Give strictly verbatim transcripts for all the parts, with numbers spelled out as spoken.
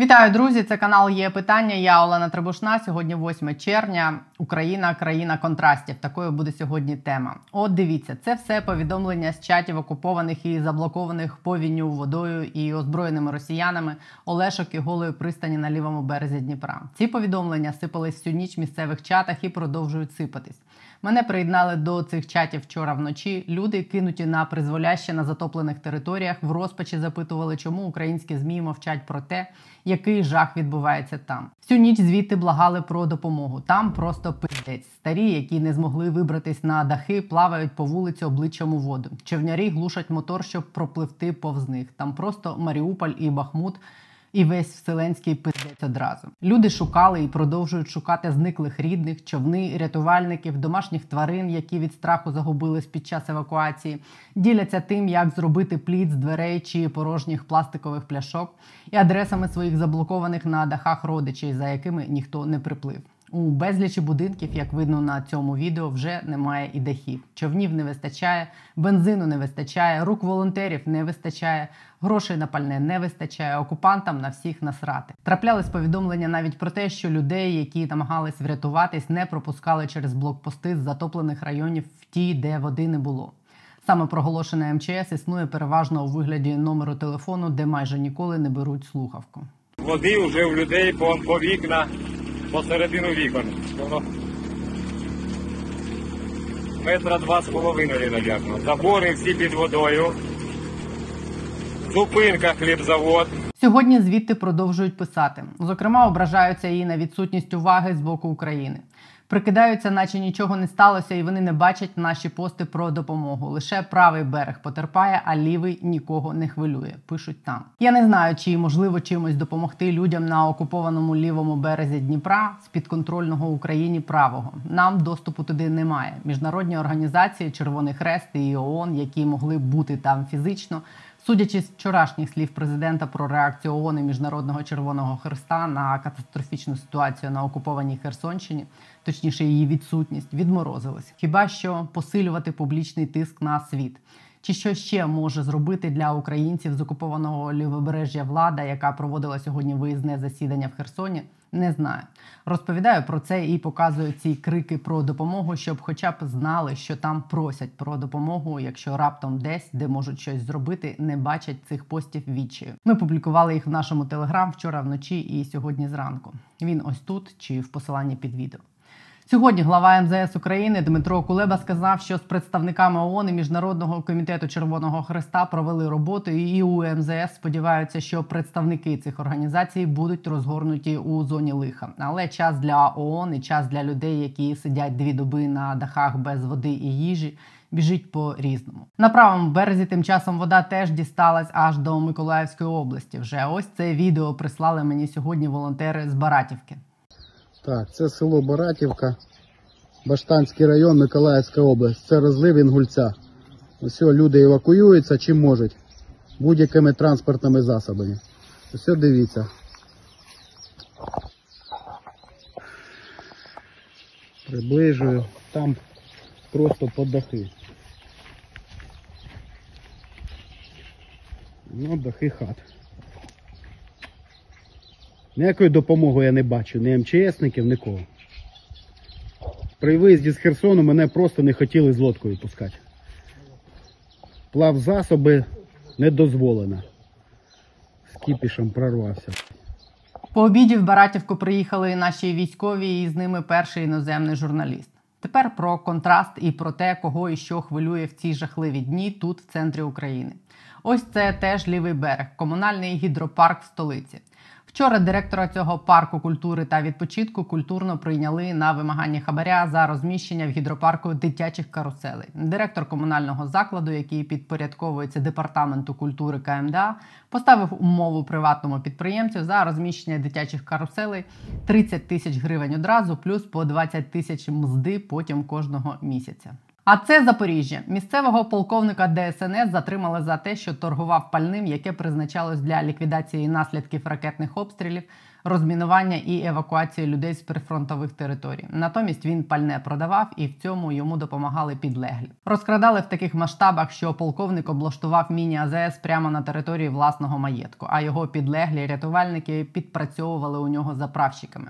Вітаю, друзі! Це канал «Є питання». Я Олена Требушна. Сьогодні восьме червня. Україна – країна контрастів. Такою буде сьогодні тема. От дивіться, це все повідомлення з чатів окупованих і заблокованих по війню водою і озброєними росіянами Олешок і Голої пристані на лівому березі Дніпра. Ці повідомлення сипались всю ніч в місцевих чатах і продовжують сипатись. Мене приєднали до цих чатів вчора вночі. Люди, кинуті на призволяще на затоплених територіях, в розпачі запитували, чому українські ЗМІ мовчать про те, який жах відбувається там. Всю ніч звідти благали про допомогу. Там просто пиздець. Старі, які не змогли вибратись на дахи, плавають по вулиці обличчям у воду. Човнярі глушать мотор, щоб пропливти повз них. Там просто Маріуполь і Бахмут – і весь вселенський пиздець одразу. Люди шукали і продовжують шукати зниклих рідних, човни, рятувальників, домашніх тварин, які від страху загубились під час евакуації, діляться тим, як зробити пліт з дверей чи порожніх пластикових пляшок і адресами своїх заблокованих на дахах родичів, за якими ніхто не приплив. У безлічі будинків, як видно на цьому відео, вже немає і дахів. Човнів не вистачає, бензину не вистачає, рук волонтерів не вистачає, грошей на пальне не вистачає, окупантам на всіх насрати. Траплялись повідомлення навіть про те, що людей, які намагались врятуватись, не пропускали через блокпости з затоплених районів в ті, де води не було. Саме проголошене МЧС існує переважно у вигляді номеру телефону, де майже ніколи не беруть слухавку. Води вже в людей по, по вікна. Посередину вікон. Метра два з половиною, навірно. Забори всі під водою. Зупинка хлібзавод. Сьогодні звідти продовжують писати. Зокрема, ображаються і на відсутність уваги з боку України. Прикидаються, наче нічого не сталося, і вони не бачать наші пости про допомогу. Лише правий берег потерпає, а лівий нікого не хвилює. Пишуть там. Я не знаю, чи можливо чимось допомогти людям на окупованому лівому березі Дніпра з підконтрольного Україні правого. Нам доступу туди немає. Міжнародні організації «Червоний Хрест» і ООН, які могли бути там фізично, судячи з вчорашніх слів президента про реакцію ООН і Міжнародного Червоного Хреста на катастрофічну ситуацію на окупованій Херсонщині, точніше її відсутність, відморозилась. Хіба що посилювати публічний тиск на світ? Чи що ще може зробити для українців з окупованого лівобережжя влада, яка проводила сьогодні виїзне засідання в Херсоні? Не знаю. Розповідаю про це і показую ці крики про допомогу, щоб хоча б знали, що там просять про допомогу, якщо раптом десь, де можуть щось зробити, не бачать цих постів відчаю. Ми публікували їх в нашому Телеграм вчора вночі і сьогодні зранку. Він ось тут чи в посиланні під відео. Сьогодні глава ем зет ес України Дмитро Кулеба сказав, що з представниками ООН і Міжнародного комітету Червоного Хреста провели роботу, і у ем зет ес сподіваються, що представники цих організацій будуть розгорнуті у зоні лиха. Але час для ООН і час для людей, які сидять дві доби на дахах без води і їжі, біжить по-різному. На правому березі тим часом вода теж дісталась аж до Миколаївської області. Вже ось це відео прислали мені сьогодні волонтери з Баратівки. Так, це село Баратівка, Баштанський район, Миколаївська область. Це розлив Інгульця. Ось люди евакуюються, чим можуть, будь-якими транспортними засобами. Ось дивіться. Приближую, там просто під дахи. Ну, дахи хат. Ніякої допомоги я не бачу, ні ем че есників, нікого. При виїзді з Херсону мене просто не хотіли з лодкою пускати. Плавзасоби не дозволено. З кіпішем прорвався. По обіді в Баратівку приїхали наші військові і з ними перший іноземний журналіст. Тепер про контраст і про те, кого і що хвилює в ці жахливі дні тут, в центрі України. Ось це теж лівий берег, комунальний гідропарк в столиці. Вчора директора цього парку культури та відпочинку культурно прийняли на вимагання хабаря за розміщення в гідропарку дитячих каруселей. Директор комунального закладу, який підпорядковується департаменту культури ка ем де а, поставив умову приватному підприємцю за розміщення дитячих каруселей тридцять тисяч гривень одразу, плюс по двадцять тисяч мзди потім кожного місяця. А це Запоріжжя. Місцевого полковника Де Ес En Ес затримали за те, що торгував пальним, яке призначалось для ліквідації наслідків ракетних обстрілів, розмінування і евакуації людей з прифронтових територій. Натомість він пальне продавав, і в цьому йому допомагали підлеглі. Розкрадали в таких масштабах, що полковник облаштував міні-А Зе Ес прямо на території власного маєтку, а його підлеглі-рятувальники підпрацьовували у нього заправщиками.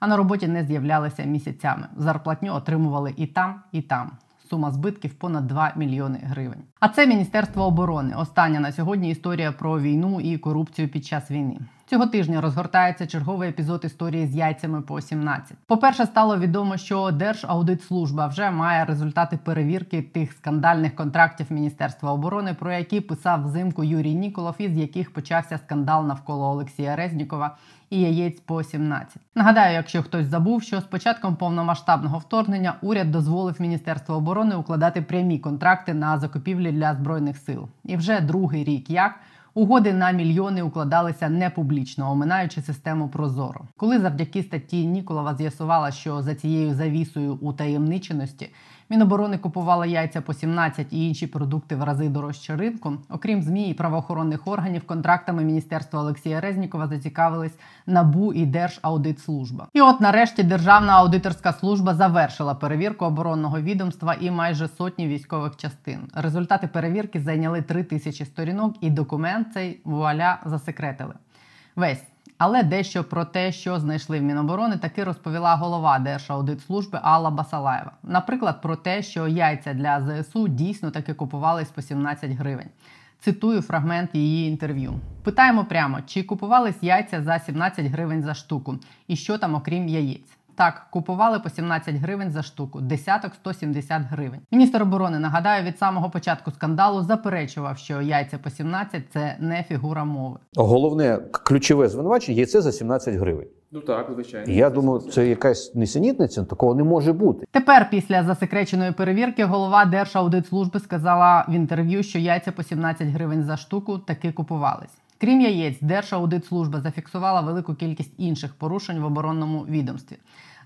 А на роботі не з'являлися місяцями. Зарплатню отримували і там, і там. Сума збитків понад два мільйони гривень. А це Міністерство оборони. Остання на сьогодні історія про війну і корупцію під час війни. Цього тижня розгортається черговий епізод історії з яйцями по сімнадцять. По-перше, стало відомо, що Держаудитслужба вже має результати перевірки тих скандальних контрактів Міністерства оборони, про які писав взимку Юрій Ніколов, із яких почався скандал навколо Олексія Резнікова і яєць по сімнадцять. Нагадаю, якщо хтось забув, що з початком повномасштабного вторгнення уряд дозволив Міністерству оборони укладати прямі контракти на закупівлі для Збройних сил. І вже другий рік як угоди на мільйони укладалися непублічно, оминаючи систему Прозоро. Коли завдяки статті Ніколова з'ясувала, що за цією завісою у таємниченості Міноборони купувала яйця по сімнадцять і інші продукти в рази дорожче ринку, окрім ЗМІ і правоохоронних органів, контрактами Міністерства Олексія Резнікова зацікавились НАБУ і Держаудитслужба. І от нарешті Державна аудиторська служба завершила перевірку оборонного відомства і майже сотні військових частин. Результати перевірки зайняли три тисячі сторінок, і документ цей, вуаля, засекретили. Весь. Але дещо про те, що знайшли в Міноборони, таки розповіла голова Держаудитслужби Алла Басалаєва. Наприклад, про те, що яйця для Зе Ес У дійсно таки купувались по сімнадцять гривень. Цитую фрагмент її інтерв'ю. Питаємо прямо, чи купувались яйця за сімнадцять гривень за штуку? І що там окрім яєць? Так, купували по сімнадцять гривень за штуку, десяток – сто сімдесят гривень. Міністр оборони, нагадаю, від самого початку скандалу заперечував, що яйця по сімнадцять – це не фігура мови. Головне, ключове звинувачення – яйце за сімнадцять гривень. Ну так, звичайно. Я думаю, це якась несенітниця, такого не може бути. Тепер, після засекреченої перевірки, голова Держаудитслужби сказала в інтерв'ю, що яйця по сімнадцять гривень за штуку таки купувались. Крім яєць, Держаудитслужба зафіксувала велику кількість інших порушень в оборонному відомстві.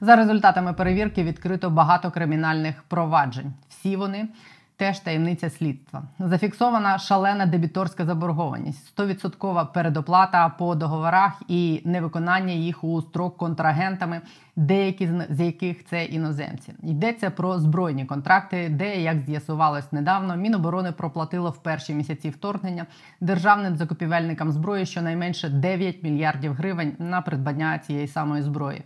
За результатами перевірки відкрито багато кримінальних проваджень. Всі вони теж таємниця слідства. Зафіксована шалена дебіторська заборгованість, сто відсоткова передоплата по договорах і невиконання їх у строк контрагентами, деякі з яких це іноземці. Йдеться про збройні контракти, де, як з'ясувалось недавно, Міноборони проплатило в перші місяці вторгнення державним закупівельникам зброї щонайменше дев'ять мільярдів гривень на придбання цієї самої зброї.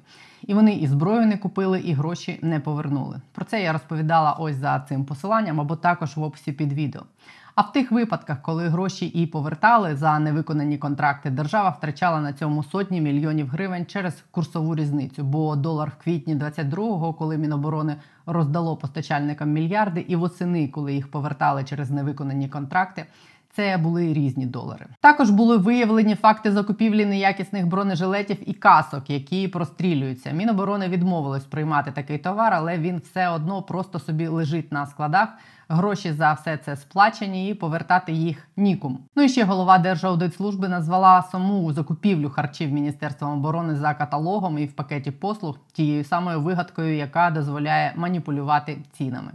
І вони і зброю не купили, і гроші не повернули. Про це я розповідала ось за цим посиланням, або також в описі під відео. А в тих випадках, коли гроші і повертали за невиконані контракти, держава втрачала на цьому сотні мільйонів гривень через курсову різницю. Бо долар в квітні двадцять другого, коли Міноборони роздало постачальникам мільярди, і восени, коли їх повертали через невиконані контракти, це були різні долари. Також були виявлені факти закупівлі неякісних бронежилетів і касок, які прострілюються. Міноборони відмовилось приймати такий товар, але він все одно просто собі лежить на складах. Гроші за все це сплачені і повертати їх нікому. Ну і ще голова Держаудитслужби назвала саму закупівлю харчів Міністерством оборони за каталогом і в пакеті послуг тією самою вигадкою, яка дозволяє маніпулювати цінами.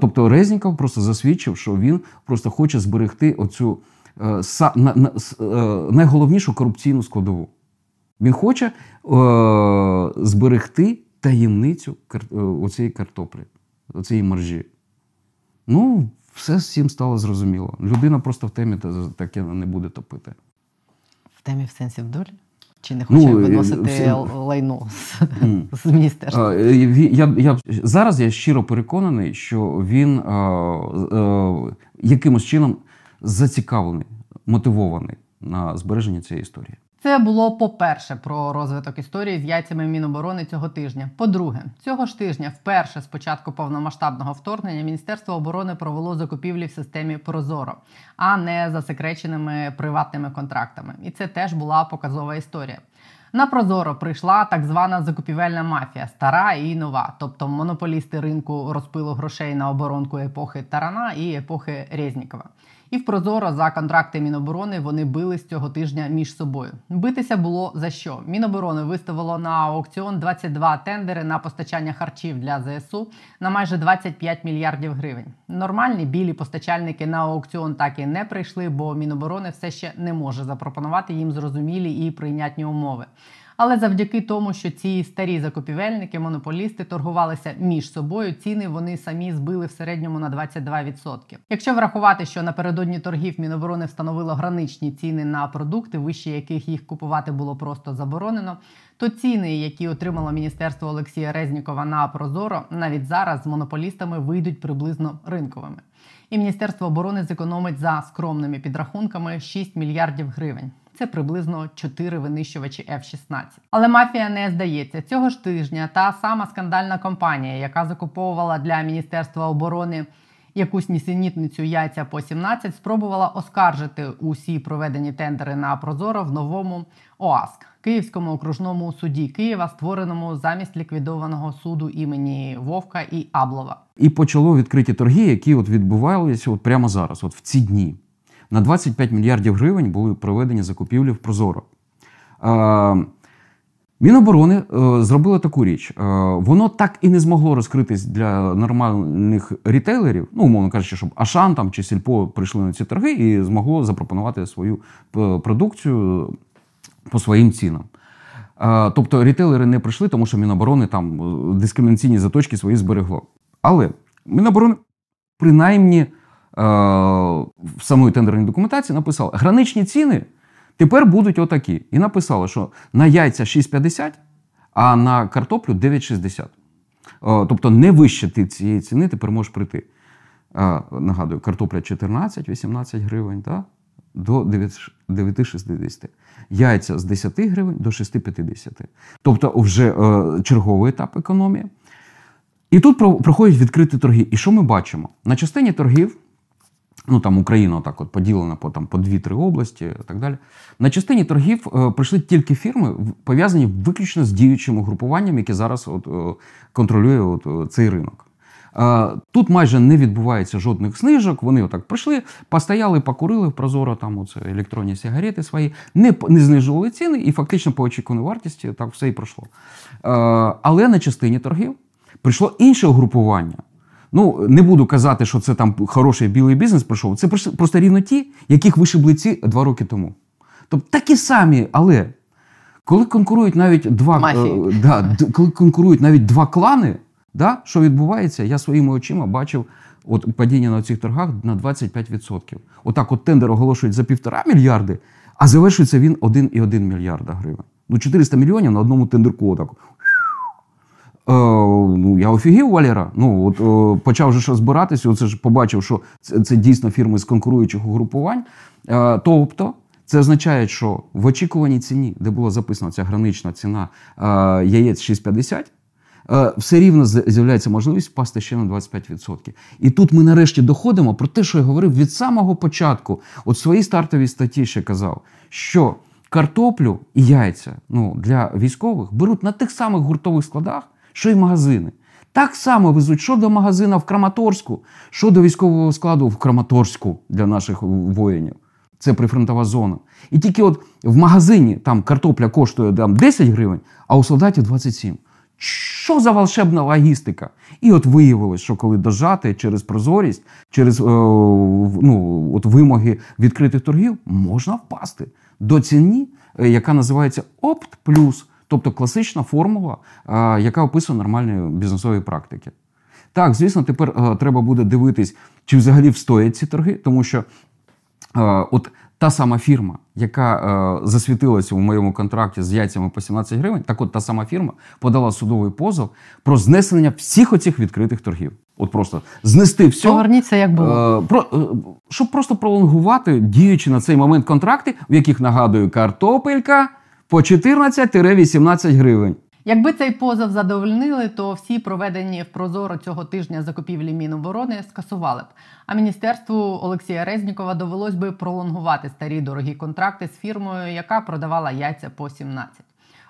Тобто Резніков просто засвідчив, що він просто хоче зберегти оцю найголовнішу корупційну складову. Він хоче зберегти таємницю оцієї картоплі, оцієї маржі. Ну, все з цим стало зрозуміло. Людина просто в темі таке не буде топити. В темі в сенсі в долі? Чи не хоче ну, виносити все... лайно з, mm. з міністерства? Я, я, зараз я щиро переконаний, що він а, а, якимось чином зацікавлений, мотивований на збереження цієї історії. Це було, по-перше, про розвиток історії з яйцями Міноборони цього тижня. По-друге, цього ж тижня вперше з початку повномасштабного вторгнення Міністерство оборони провело закупівлі в системі Прозоро, а не засекреченими приватними контрактами. І це теж була показова історія. На Прозоро прийшла так звана закупівельна мафія, стара і нова, тобто монополісти ринку розпилу грошей на оборонку епохи Тарана і епохи Резнікова. І в Прозоро за контракти Міноборони вони бились цього тижня між собою. Битися було за що? Міноборони виставило на аукціон двадцять два тендери на постачання харчів для ЗСУ на майже двадцять п'ять мільярдів гривень. Нормальні білі постачальники на аукціон так і не прийшли, бо Міноборони все ще не може запропонувати їм зрозумілі і прийнятні умови. Але завдяки тому, що ці старі закупівельники, монополісти торгувалися між собою, ціни вони самі збили в середньому на двадцять два відсотки. Якщо врахувати, що напередодні торгів Міноборони встановило граничні ціни на продукти, вище яких їх купувати було просто заборонено, то ціни, які отримало міністерство Олексія Резнікова на Прозоро, навіть зараз з монополістами вийдуть приблизно ринковими. І Міністерство оборони зекономить за скромними підрахунками шість мільярдів гривень. Це приблизно чотири винищувачі еф шістнадцять. Але мафія не здається. Цього ж тижня та сама скандальна компанія, яка закуповувала для Міністерства оборони якусь нісенітницю яйця по сімнадцять, спробувала оскаржити усі проведені тендери на Прозоро в новому ОАСК, Київському окружному суді Києва, створеному замість ліквідованого суду імені Вовка і Аблова. І почало відкриті торги, які от відбувалися от прямо зараз, от в ці дні. На двадцять п'ять мільярдів гривень були проведені закупівлі в Прозоро. Е, Міноборони е, зробило таку річ. Е, воно так і не змогло розкритись для нормальних рітейлерів, ну, умовно кажучи, щоб Ашан там, чи Сільпо прийшли на ці торги і змогло запропонувати свою продукцію по своїм цінам. Е, тобто рітейлери не прийшли, тому що Міноборони там дискримінаційні заточки свої зберегло. Але Міноборони принаймні в самої тендерній документації написала, граничні ціни тепер будуть отакі. І написала, що на яйця шість п'ятдесят, а на картоплю дев'ять шістдесят. Тобто не вище ти цієї ціни тепер можеш прийти. Нагадую, картопля чотирнадцять-вісімнадцять гривень, да? До дев'ять шістдесят. Яйця з десяти гривень до шість п'ятдесят. Тобто вже черговий етап економії. І тут проходять відкриті торги. І що ми бачимо? На частині торгів, ну там Україна так от поділена по там по дві-три області і так далі. На частині торгів е, прийшли тільки фірми, пов'язані виключно з діючим угрупуванням, яке зараз от, е, контролює от, е, цей ринок. Е, тут майже не відбувається жодних знижок. Вони отак прийшли, постояли, покурили в Прозоро там оце електронні сигарети свої, не, не знижували ціни і фактично по очікуваній вартості так все і пройшло. Е, але на частині торгів прийшло інше угрупування. Ну, не буду казати, що це там хороший білий бізнес прийшов. Це просто рівно ті, яких вишибли ці два роки тому. Тобто такі самі, але коли конкурують навіть два, е, да, коли конкурують навіть два клани, да, що відбувається, я своїми очима бачив от падіння на цих торгах на двадцять п'ять відсотків. Отак от тендер оголошують за півтора мільярди, а завершується він один і одна мільярда гривень. Ну, чотириста мільйонів на одному тендерку отак. Е, ну, я офігів, Валера. Ну, от, е, почав же ж розбиратися, оце ж побачив, що це, це дійсно фірми з конкуруючих угрупувань. Е, тобто, це означає, що в очікуваній ціні, де була записана ця гранична ціна е, яєць шість п'ятдесят, е, все рівно з'являється можливість впасти ще на двадцять п'ять відсотків. І тут ми нарешті доходимо про те, що я говорив від самого початку. От в своїй стартовій статті ще казав, що картоплю і яйця ну, для військових беруть на тих самих гуртових складах, що й магазини. Так само везуть, що до магазина в Краматорську, що до військового складу в Краматорську для наших воїнів. Це прифронтова зона. І тільки от в магазині там картопля коштує там, десять гривень, а у солдатів двадцять сім. Що за волшебна логістика? І от виявилось, що коли дожати через прозорість, через е, ну, от вимоги відкритих торгів, можна впасти до ціни, яка називається «опт плюс». Тобто класична формула, яка описує нормальні бізнесові практики. Так, звісно, тепер треба буде дивитись, чи взагалі встоять ці торги, тому що от та сама фірма, яка засвітилася у моєму контракті з яйцями по сімнадцять гривень, так от та сама фірма подала судовий позов про знесення всіх оцих відкритих торгів. От просто знести все. Поверніться, як було. Про, щоб просто пролонгувати, діючи на цей момент контракти, в яких, нагадую, картопелька по чотирнадцять-вісімнадцять гривень. Якби цей позов задовольнили, то всі проведені в Прозоро цього тижня закупівлі Міноборони скасували б. А міністерству Олексія Резнікова довелось би пролонгувати старі дорогі контракти з фірмою, яка продавала яйця по сімнадцять.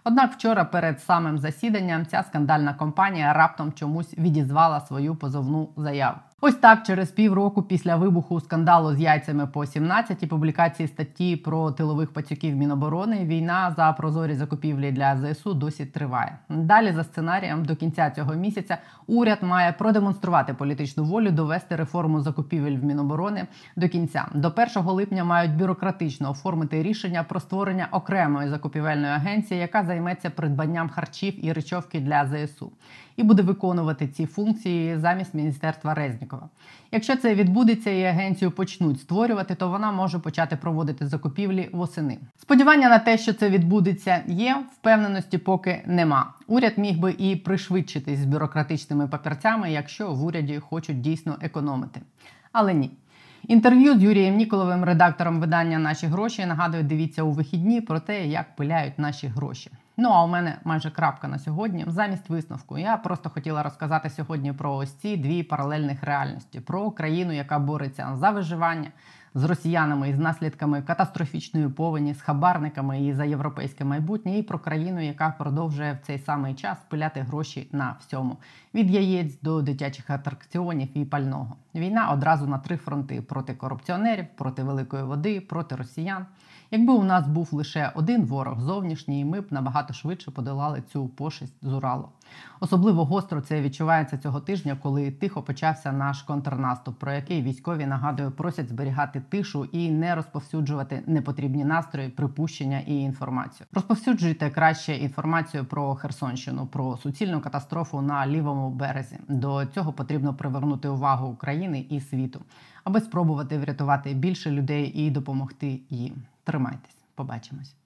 Однак вчора перед самим засіданням ця скандальна компанія раптом чомусь відізвала свою позовну заяву. Ось так, через півроку після вибуху скандалу з яйцями по сімнадцять і публікації статті про тилових пацюків Міноборони, війна за прозорі закупівлі для ЗСУ досі триває. Далі, за сценарієм, до кінця цього місяця уряд має продемонструвати політичну волю довести реформу закупівель в Міноборони до кінця. До першого липня мають бюрократично оформити рішення про створення окремої закупівельної агенції, яка займеться придбанням харчів і речовки для ЗСУ. І буде виконувати ці функції замість Міністерства Резнікова. Якщо це відбудеться і агенцію почнуть створювати, то вона може почати проводити закупівлі восени. Сподівання на те, що це відбудеться, є, впевненості поки нема. Уряд міг би і пришвидшитись з бюрократичними папірцями, якщо в уряді хочуть дійсно економити. Але ні. Інтерв'ю з Юрієм Ніколовим, редактором видання «Наші гроші», нагадую, дивіться у вихідні про те, як пиляють наші гроші. Ну а у мене майже крапка на сьогодні. Замість висновку я просто хотіла розказати сьогодні про ось ці дві паралельних реальності. Про країну, яка бореться за виживання з росіянами і з наслідками катастрофічної повені, з хабарниками і за європейське майбутнє. І про країну, яка продовжує в цей самий час пиляти гроші на всьому. Від яєць до дитячих атракціонів і пального. Війна одразу на три фронти. Проти корупціонерів, проти великої води, проти росіян. Якби у нас був лише один ворог зовнішній, ми б набагато швидше подолали цю пошесть з Уралу. Особливо гостро це відчувається цього тижня, коли тихо почався наш контрнаступ, про який військові, нагадую, просять зберігати тишу і не розповсюджувати непотрібні настрої, припущення і інформацію. Розповсюджуйте краще інформацію про Херсонщину, про суцільну катастрофу на лівому березі. До цього потрібно привернути увагу України і світу, аби спробувати врятувати більше людей і допомогти їм. Тримайтесь, побачимось.